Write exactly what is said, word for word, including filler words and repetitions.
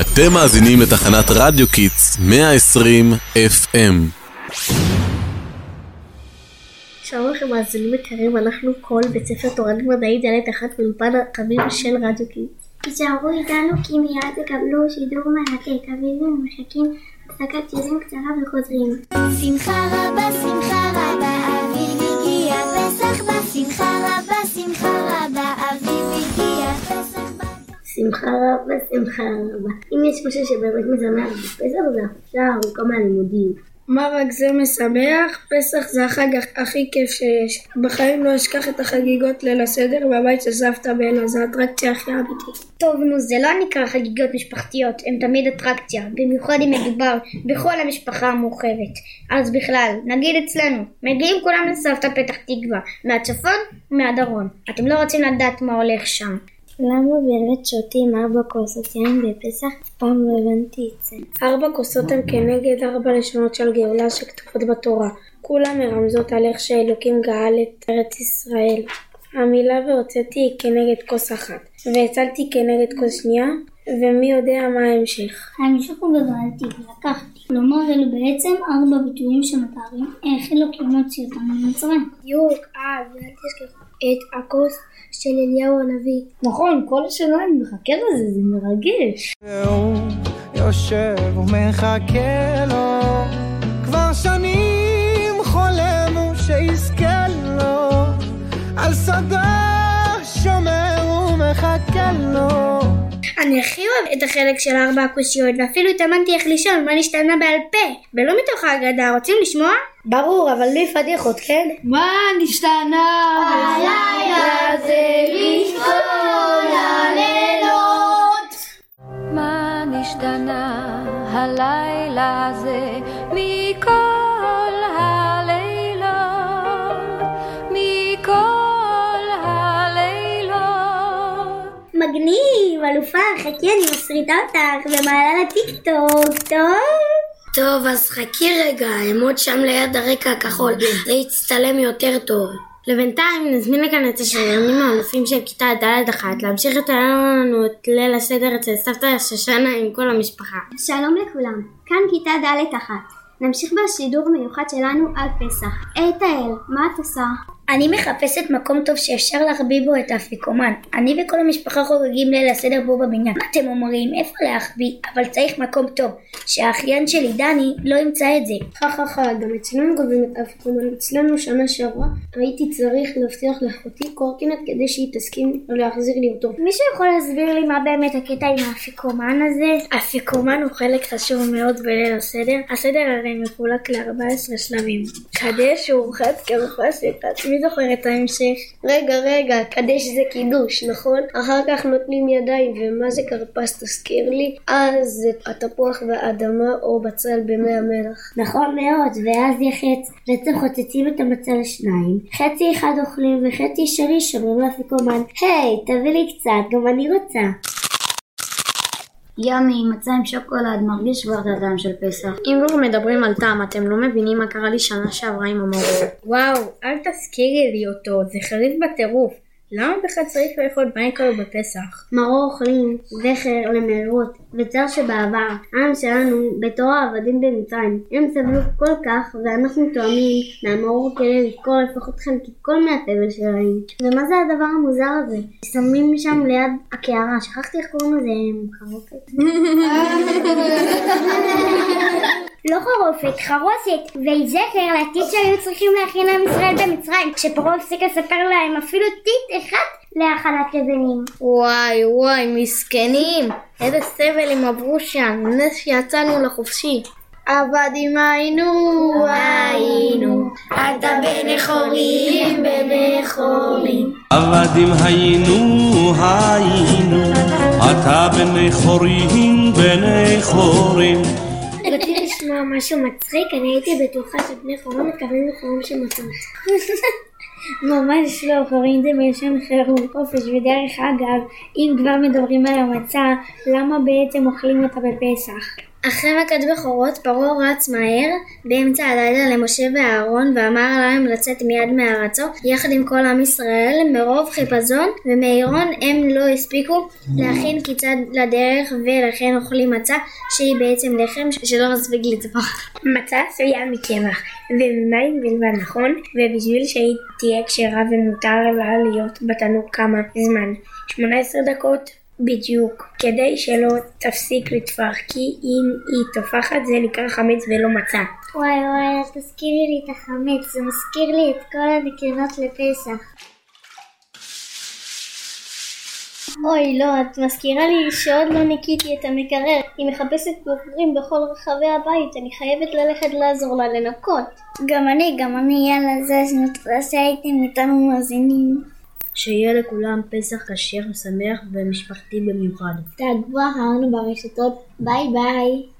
אתם מאזינים לתחנת רדיו קיץ מאה ועשרים אף אם. שלום לכם מאזינים יקרים, אנחנו כל בית ספר תורנית מדעית דלת אחת באולפן הקמים של רדיו קיץ. תישארו איתנו כי מיד תקבלו שידור מרתק, אביבים ומחכים, הפסקת שירים קצרה וחוזרים. שמחה רבה, שמחה רבה, אביב הגיע פסח בא. שמחה רבה, שמחה רבה, אביב הגיע פסח בא. שמחה רבה, שמחה רבה. אם יש משהו שבאמת משמח בפסח זה החופשה ארוכה מהלימודים. מה רק זה משמח? פסח זה החג הכי כיף שיש. בחיים לא אשכח את החגיגות ליל הסדר בבית של סבתא בלה, זה אטרקציה הכי אמיתית. טוב, נו, זה לא נקרא חגיגות משפחתיות, הן תמיד אטרקציה, במיוחד אם מדובר בכל המשפחה המורחבת. אז בכלל, נגיד אצלנו, מגיעים כולם לסבתא פתח תקווה, מהצפון ומהדרום. אתם לא רוצים לדעת מה הולך שם. למה באמת שותים ארבע כוסות יין בפסח? פעם לא הבנתי את זה. ארבע כוסות הן כנגד ארבע לשונות של גאולה שכתובות בתורה. כולם מרמזות על איך שאלוקים גאל את ארץ ישראל. המילה והוצאתי היא כנגד כוס אחת, והצלתי כנגד כוס שנייה, ומי יודע מה ההמשך. ההמשך הוא וגאלתי ולקחתי. כלומר, אלו בעצם ארבע ביטויים שמתארים איך אלוקים הוציא אותנו ממצרים. דיוק, אה, ואל תשכחו את הכוס של אליהו הנביא. נכון, כל השנה אני מחכה לזה, זה מרגש. והוא יושב ומחכה לו, כבר שנים חולם הוא שיזכה לו, על שדה שומר ומחכה לו. אני הכי אוהב את החלק של ארבע הקושיות, ואפילו התאמנתי איך לישון, מה נשתנה בעל פה, ולא מתוך ההגדה, רוצים לשמוע? ברור, אבל לי פדיחות, כן? מה נשתנה? הלילה הזה מכל הלילות. מה נשתנה? הלילה הזה מכל הלילות. מכל מגניב, אלופה, חכי, אני מסריטה אותך ומעלה לטיקטוק, טוב? טוב, אז חכי רגע, עמוד שם ליד הרקע הכחול, זה יצטלם יותר טוב. לבינתיים נזמין לכאן את השיימים הענפים של כיתה ד' אחת, להמשיך את לנו את ליל הסדר אצל סבתא שושנה עם כל המשפחה. שלום לכולם, כאן כיתה ד' אחת. נמשיך בשידור מיוחד שלנו על פסח. היי תהל, מה את עושה? אני מחפשת מקום טוב שאפשר להחביא בו את האפיקומן. אני וכל המשפחה חוגגים ליל הסדר בו בבניין. אתם אומרים, איפה להחביא? אבל צריך מקום טוב. שהאחיין שלי, דני, לא ימצא את זה. חחחה, גם אצלנו גובים את האפיקומן. אצלנו שנה שעברה הייתי צריך להבטיח לאחותי קורקינט כדי שהיא תסכים להחזיר לי אותו. מישהו יכול להסביר לי מה באמת הקטע עם האפיקומן הזה? האפיקומן הוא חלק חשוב מאוד בליל הסדר. הסדר הרי מחולק ל-ארבעה עשר שלבים. קדש, אורחת, כרפס, יקץ. מי זוכר את ההמשך? רגע, רגע, קדש זה קידוש, נכון? אחר כך נותנים ידיים, ומה זה כרפס תזכיר לי? אז זה התפוח והאדמה או בצל במי המלח. נכון מאוד, ואז יהיה חץ. בעצם חוצצים את המצל לשניים. חצי אחד אוכלים וחצי שני שומרים לאפיקומן. היי, תביא לי קצת, גם אני רוצה. ימי, מצה עם שוקולד, מרגיש כבר את הטעם של פסח. אם כבר מדברים על טעם, אתם לא מבינים מה קרה לי שנה שעברה עם המורה. וואו, אל תזכירי לי אותו, זה חריף בטירוף. למה בכלל צריך לאכול מייקר בפסח? מרור אוכלים, זכר למהירות, וצר שבעבר, העם שלנו בתור העבדים במצרים. הם סבלו כל כך, ואנחנו תואמים מהמרור כדי לזכור לפחות חלקית כל מהסבל שלהם. ומה זה הדבר המוזר הזה? שמים שם ליד הקערה, שכחתי איך קוראים לזה חרופת. לא חרופת, חרוסת, וזכר לעתיד שהיו צריכים להכין עם ישראל במצרים, כשפרעה הפסיק לספר להם אפילו טיט אחד להאכלת לבנים. וואי וואי, מסכנים, איזה סבל הם עברו שם, נס שיצאנו לחופשי. עבדים היינו, היינו, אתה בן חורין, בן חורין. עבדים היינו, היינו, אתה בן חורין, בן חורין. רציתי לשמוע משהו מצחיק, אני הייתי בטוחה שבני חורין מתכוונים לחורים שמצאים. ממש לא, חורין זה מלשון חירות, חופש, ודרך אגב, אם כבר מדברים על המצה, למה בעצם אוכלים אותה בפסח? אחרי מכת בכורות פרעה רץ מהר באמצע הלילה למשה ואהרון ואמר להם לצאת מיד מארצו יחד עם כל עם ישראל. מרוב חיפזון ומהירון הם לא הספיקו להכין קיצה לדרך ולכן אוכלים מצה שהיא בעצם לחם שלא מספיק לטפוח. מצה עשויה מקמח וממים בלבד, נכון? ובשביל שהיא תהיה כשרה ומותר לה להיות בתנור כמה זמן? שמונה עשרה דקות בדיוק, כדי שלא תפסיק לטפוח, כי אם היא תופחת זה נקרא חמץ ולא מצה. וואי וואי, אל תזכירי לי את החמץ, זה מזכיר לי את כל הנקרנות לפסח. אוי לא, את מזכירה לי שעוד לא ניקיתי את המקרר, היא מחפשת בוחרים בכל רחבי הבית, אני חייבת ללכת לעזור לה לנקות. גם אני, גם אני, יאללה זה שנתראה שהייתם איתנו מאזינים. שיהיה לכולם פסח כשר ושמח ומשפחתי במיוחד. תעקבו אחרינו ברשתות. ביי ביי.